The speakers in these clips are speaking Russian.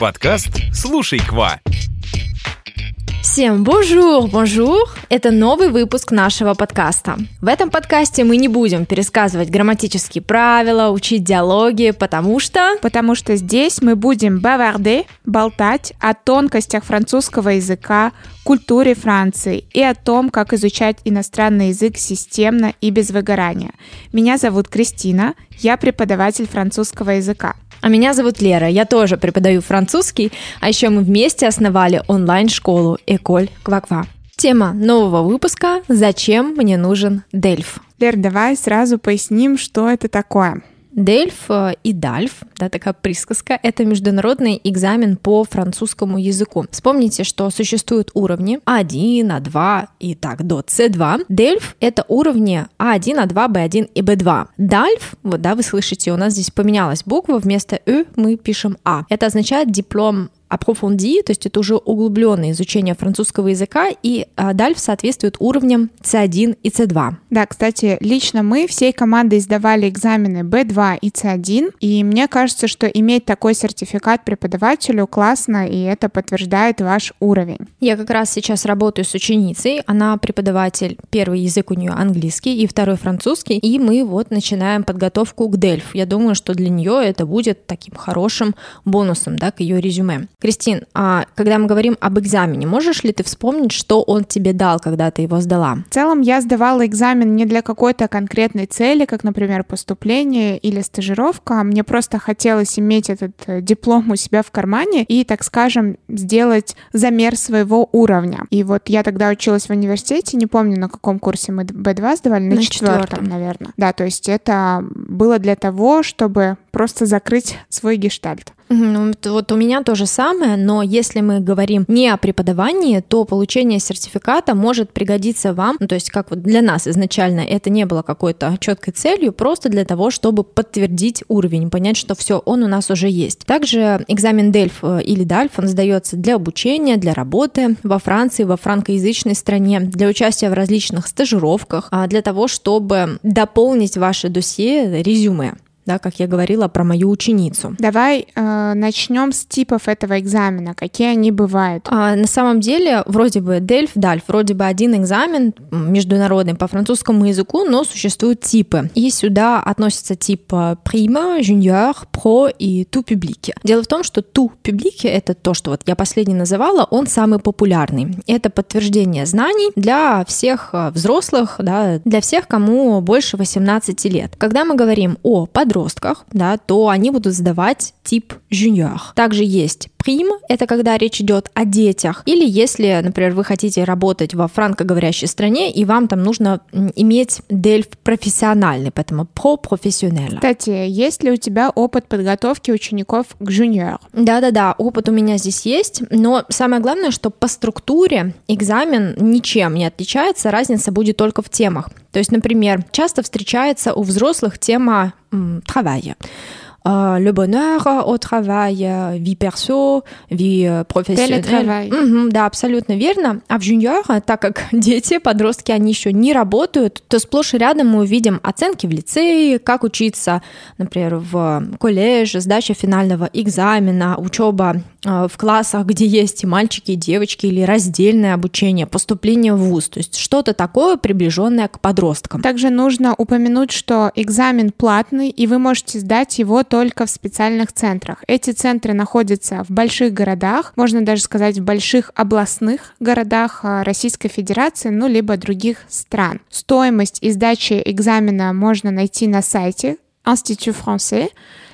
Подкаст «Слушай КВА». Всем бонжур! Это новый выпуск нашего подкаста. В этом подкасте мы не будем пересказывать грамматические правила, учить диалоги, потому что здесь мы будем болтать о тонкостях французского языка, культуре Франции и о том, как изучать иностранный язык системно и без выгорания. Меня зовут Кристина, я преподаватель французского языка. А меня зовут Лера, я тоже преподаю французский, а еще мы вместе основали онлайн-школу «École Quoi Quoi». Тема нового выпуска «Зачем мне нужен DELF?». Лер, давай сразу поясним, что это такое. DELF и DALF, да, такая присказка, это международный экзамен по французскому языку. Вспомните, что существуют уровни А1, А2 и так до С2. DELF — это уровни А1, А2, Б1 и Б2. DALF, вот, да, вы слышите, у нас здесь поменялась буква, вместо «ы» мы пишем «а». Это означает диплом Approfondi, то есть это уже углубленное изучение французского языка, и DALF соответствует уровням C1 и C2. Да, кстати, лично мы всей командой сдавали экзамены B2 и C1, и мне кажется, что иметь такой сертификат преподавателю классно, и это подтверждает ваш уровень. Я как раз сейчас работаю с ученицей, она преподаватель, первый язык у нее английский и второй французский, и мы вот начинаем подготовку к DELF. Я думаю, что для нее это будет таким хорошим бонусом, да, к ее резюме. Кристин, а когда мы говорим об экзамене, можешь ли ты вспомнить, что он тебе дал, когда ты его сдала? В целом, я сдавала экзамен не для какой-то конкретной цели, как, например, поступление или стажировка. Мне просто хотелось иметь этот диплом у себя в кармане и, так скажем, сделать замер своего уровня. И вот я тогда училась в университете, не помню, на каком курсе мы B2 сдавали, на четвертом, наверное. Да, то есть это было для того, чтобы просто закрыть свой гештальт. Ну, вот у меня то же самое, но если мы говорим не о преподавании, то получение сертификата может пригодиться вам, ну, то есть как вот для нас изначально это не было какой-то четкой целью, просто для того, чтобы подтвердить уровень, понять, что все, он у нас уже есть. Также экзамен DELF или DALF, он сдается для обучения, для работы во Франции, во франкоязычной стране, для участия в различных стажировках, для того, чтобы дополнить ваше досье, резюме. Да, как я говорила про мою ученицу. Давай начнем с типов этого экзамена. Какие они бывают? На самом деле, вроде бы DELF, DALF, вроде бы один экзамен международный по французскому языку, но существуют типы. И сюда относятся тип Prima, Junior, Pro и Tout Public. Дело в том, что Tout Public — это то, что вот я последний называла, он самый популярный. Это подтверждение знаний для всех взрослых, да, для всех, кому больше 18 лет. Когда мы говорим о подростках, да, то они будут сдавать тип «Junior». Также есть «Prime», это когда речь идет о детях, или если, например, вы хотите работать во франкоговорящей стране, и вам там нужно иметь DELF профессиональный, поэтому «Pro» профессионально. Кстати, есть ли у тебя опыт подготовки учеников к «Junior»? Да-да-да, опыт у меня здесь есть, но самое главное, что по структуре экзамен ничем не отличается, разница будет только в темах. То есть, например, часто встречается у взрослых тема «travail». Le bonheur au travail, vie perso, vie professionnelle. Да, абсолютно верно. А в junior, так как дети, подростки, они еще не работают, то сплошь и рядом мы увидим оценки в лицее, как учиться, например, в колледже, сдача финального экзамена, учеба в классах, где есть и мальчики, и девочки, или раздельное обучение, поступление в вуз, то есть что-то такое, приближенное к подросткам. Также нужно упомянуть, что экзамен платный, и вы можете сдать его только в специальных центрах. Эти центры находятся в больших городах, можно даже сказать, в больших областных городах Российской Федерации, ну, либо других стран. Стоимость и сдачи экзамена можно найти на сайте Institut Francais.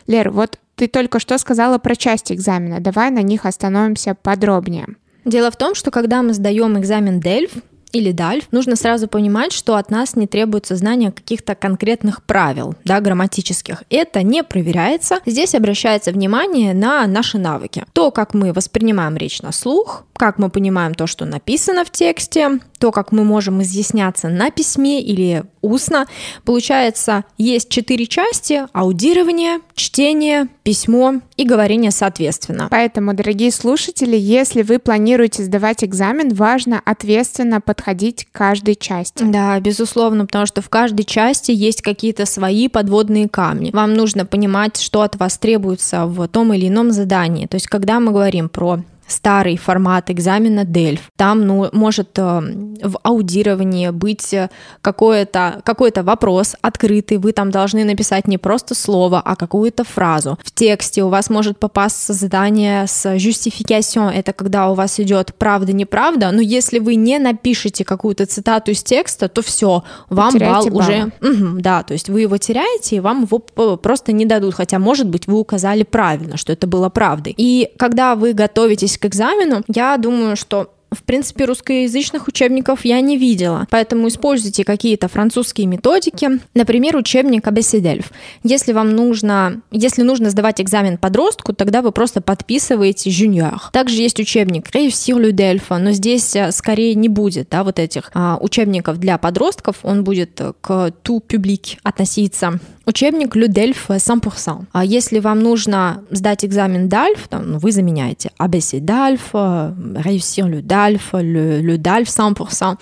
Лер, вот ты только что сказала про части экзамена, давай на них остановимся подробнее. Дело в том, что когда мы сдаем экзамен DELF, или DALF, нужно сразу понимать, что от нас не требуется знание каких-то конкретных правил, да, грамматических. Это не проверяется. Здесь обращается внимание на наши навыки. То, как мы воспринимаем речь на слух, как мы понимаем то, что написано в тексте, то, как мы можем изъясняться на письме или устно. Получается, есть 4 части: аудирование, чтение, письмо и говорение соответственно. Поэтому, дорогие слушатели, если вы планируете сдавать экзамен, важно ответственно подходить к каждой части. Да, безусловно, потому что в каждой части есть какие-то свои подводные камни. Вам нужно понимать, что от вас требуется в том или ином задании. То есть, когда мы говорим про старый формат экзамена DELF. Там, может в аудировании быть какой-то вопрос открытый, вы там должны написать не просто слово, а какую-то фразу. В тексте у вас может попасться задание с justification, это когда у вас идет правда-неправда, но если вы не напишете какую-то цитату из текста, то все, вам балл уже... Да, то есть вы его теряете, и вам его просто не дадут, хотя, может быть, вы указали правильно, что это было правдой. И когда вы готовитесь к экзамену, я думаю, что в принципе русскоязычных учебников я не видела, поэтому используйте какие-то французские методики, например, учебник ABC DELF. Если нужно сдавать экзамен подростку, тогда вы просто подписываете Junior. Также есть учебник Réussir le DELF, но здесь скорее не будет, да, вот этих учебников для подростков, он будет к Tout Public относиться. Учебник Le DELF 100%. А если вам нужно сдать экзамен DALF, там, вы заменяете ABC DELF, Réussir le DALF, le DALF 100%.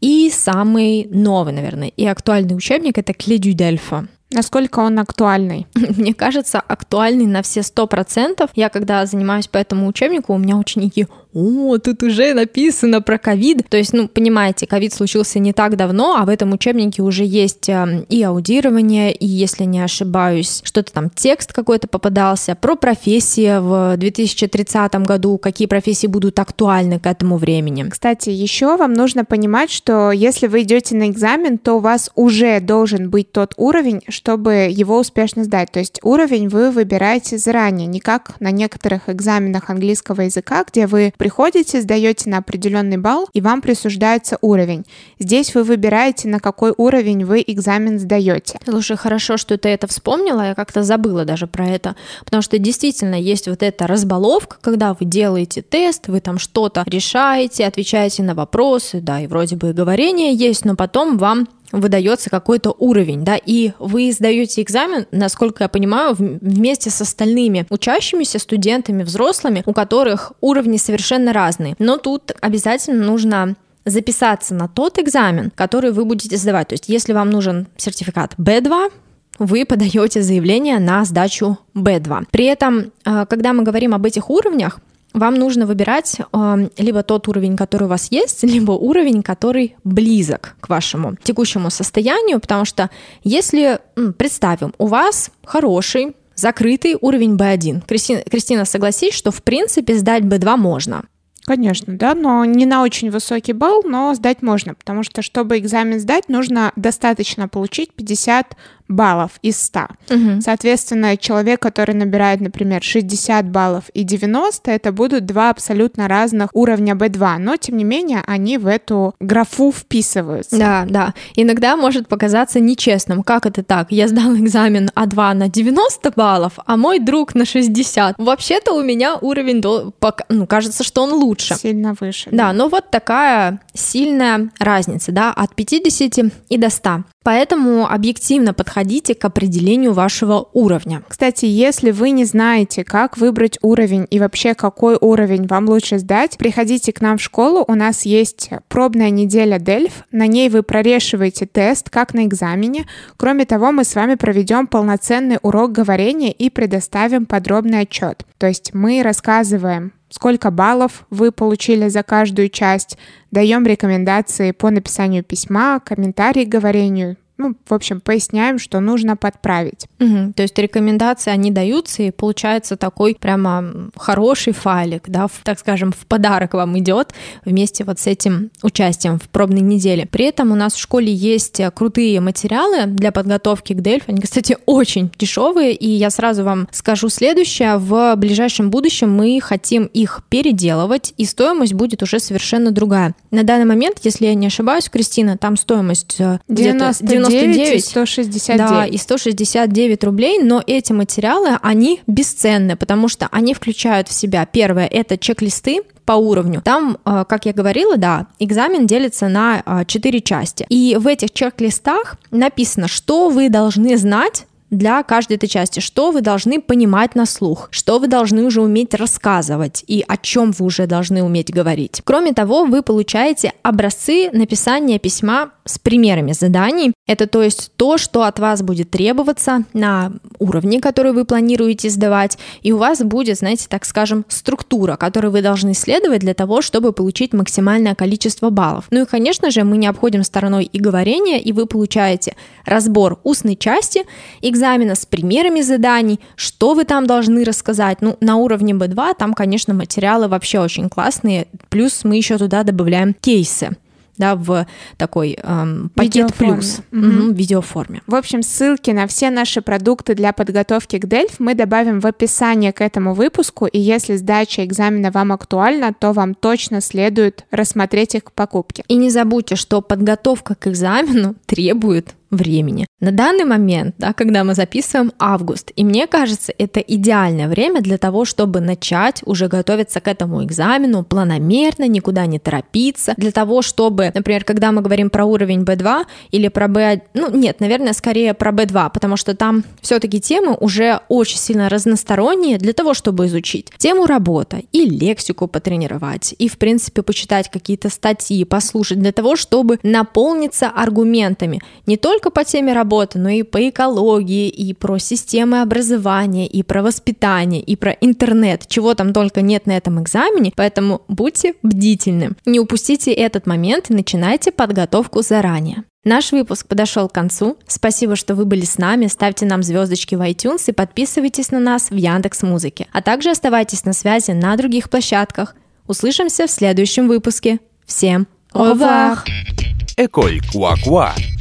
И самый новый, наверное, и актуальный учебник — это Clé du DELF. Насколько он актуальный? Мне кажется, актуальный на все 100%. Я когда занимаюсь по этому учебнику, у меня ученики: «О, тут уже написано про ковид». То есть, понимаете, ковид случился не так давно, а в этом учебнике уже есть и аудирование, и, если не ошибаюсь, что-то там, текст какой-то попадался, про профессии в 2030 году, какие профессии будут актуальны к этому времени. Кстати, еще вам нужно понимать, что если вы идете на экзамен, то у вас уже должен быть тот уровень, чтобы его успешно сдать. То есть уровень вы выбираете заранее, не как на некоторых экзаменах английского языка, где вы приходите, сдаете на определенный балл, и вам присуждается уровень. Здесь вы выбираете, на какой уровень вы экзамен сдаете. Слушай, хорошо, что ты это вспомнила, я как-то забыла даже про это, потому что действительно есть вот эта разбаловка, когда вы делаете тест, вы там что-то решаете, отвечаете на вопросы, да, и вроде бы и говорение есть, но потом вам выдается какой-то уровень, да, и вы сдаете экзамен, насколько я понимаю, вместе с остальными учащимися, студентами, взрослыми, у которых уровни совершенно разные. Но тут обязательно нужно записаться на тот экзамен, который вы будете сдавать. То есть, если вам нужен сертификат B2, вы подаете заявление на сдачу B2. При этом, когда мы говорим об этих уровнях, вам нужно выбирать либо тот уровень, который у вас есть, либо уровень, который близок к вашему текущему состоянию, потому что если, представим, у вас хороший, закрытый уровень B1, Кристина, согласись, что в принципе сдать B2 можно? Конечно, да, но не на очень высокий балл, но сдать можно, потому что, чтобы экзамен сдать, нужно достаточно получить 50 баллов из 100. Угу. Соответственно, человек, который набирает, например, 60 баллов и 90, это будут два абсолютно разных уровня B2, но, тем не менее, они в эту графу вписываются. Да, иногда может показаться нечестным. Как это так? Я сдал экзамен А2 на 90 баллов, а мой друг на 60. Вообще-то у меня уровень, кажется, что он лучше. Сильно выше. Да, но вот такая сильная разница, да, от 50 и до 100. Поэтому объективно подходите к определению вашего уровня. Кстати, если вы не знаете, как выбрать уровень и вообще какой уровень вам лучше сдать, приходите к нам в школу, у нас есть пробная неделя DELF, на ней вы прорешиваете тест, как на экзамене. Кроме того, мы с вами проведем полноценный урок говорения и предоставим подробный отчет. То есть мы рассказываем, сколько баллов вы получили за каждую часть, даем рекомендации по написанию письма, комментарии к говорению. В общем, поясняем, что нужно подправить. Угу. То есть рекомендации, они даются, и получается такой прямо хороший файлик, да, так скажем, в подарок вам идет вместе вот с этим участием в пробной неделе. При этом у нас в школе есть крутые материалы для подготовки к DELF. Они, кстати, очень дешевые, и я сразу вам скажу следующее. В ближайшем будущем мы хотим их переделывать, и стоимость будет уже совершенно другая. На данный момент, если я не ошибаюсь, Кристина, там стоимость где-то 169. Да, и 169 рублей, но эти материалы, они бесценны, потому что они включают в себя, первое, это чек-листы по уровню. Там, как я говорила, да, экзамен делится на 4 части, и в этих чек-листах написано, что вы должны знать для каждой этой части, что вы должны понимать на слух, что вы должны уже уметь рассказывать и о чем вы уже должны уметь говорить. Кроме того, вы получаете образцы написания письма с примерами заданий. Это то есть то, что от вас будет требоваться на уровне, который вы планируете сдавать, и у вас будет, знаете, так скажем, структура, которой вы должны следовать для того, чтобы получить максимальное количество баллов. Ну и, конечно же, мы не обходим стороной и говорение, и вы получаете разбор устной части экзамена с примерами заданий, что вы там должны рассказать. Ну, на уровне B2 там, конечно, материалы вообще очень классные, плюс мы еще туда добавляем кейсы. Да, в такой пакет плюс в видеоформе. В общем, ссылки на все наши продукты для подготовки к DELF мы добавим в описание к этому выпуску, и если сдача экзамена вам актуальна, то вам точно следует рассмотреть их к покупке. И не забудьте, что подготовка к экзамену требует времени. На данный момент, да, когда мы записываем август, и мне кажется, это идеальное время для того, чтобы начать уже готовиться к этому экзамену планомерно, никуда не торопиться, для того, чтобы, например, когда мы говорим про уровень B2 или про B1, ну нет, наверное, скорее про B2, потому что там все-таки темы уже очень сильно разносторонние для того, чтобы изучить тему работы и лексику потренировать, и, в принципе, почитать какие-то статьи, послушать, для того, чтобы наполниться аргументами, не только по теме работы, но и по экологии, и про системы образования, и про воспитание, и про интернет, чего там только нет на этом экзамене, поэтому будьте бдительны. Не упустите этот момент и начинайте подготовку заранее. Наш выпуск подошел к концу. Спасибо, что вы были с нами. Ставьте нам звездочки в iTunes и подписывайтесь на нас в Яндекс.Музыке. А также оставайтесь на связи на других площадках. Услышимся в следующем выпуске. Всем au revoir! École Quoi Quoi.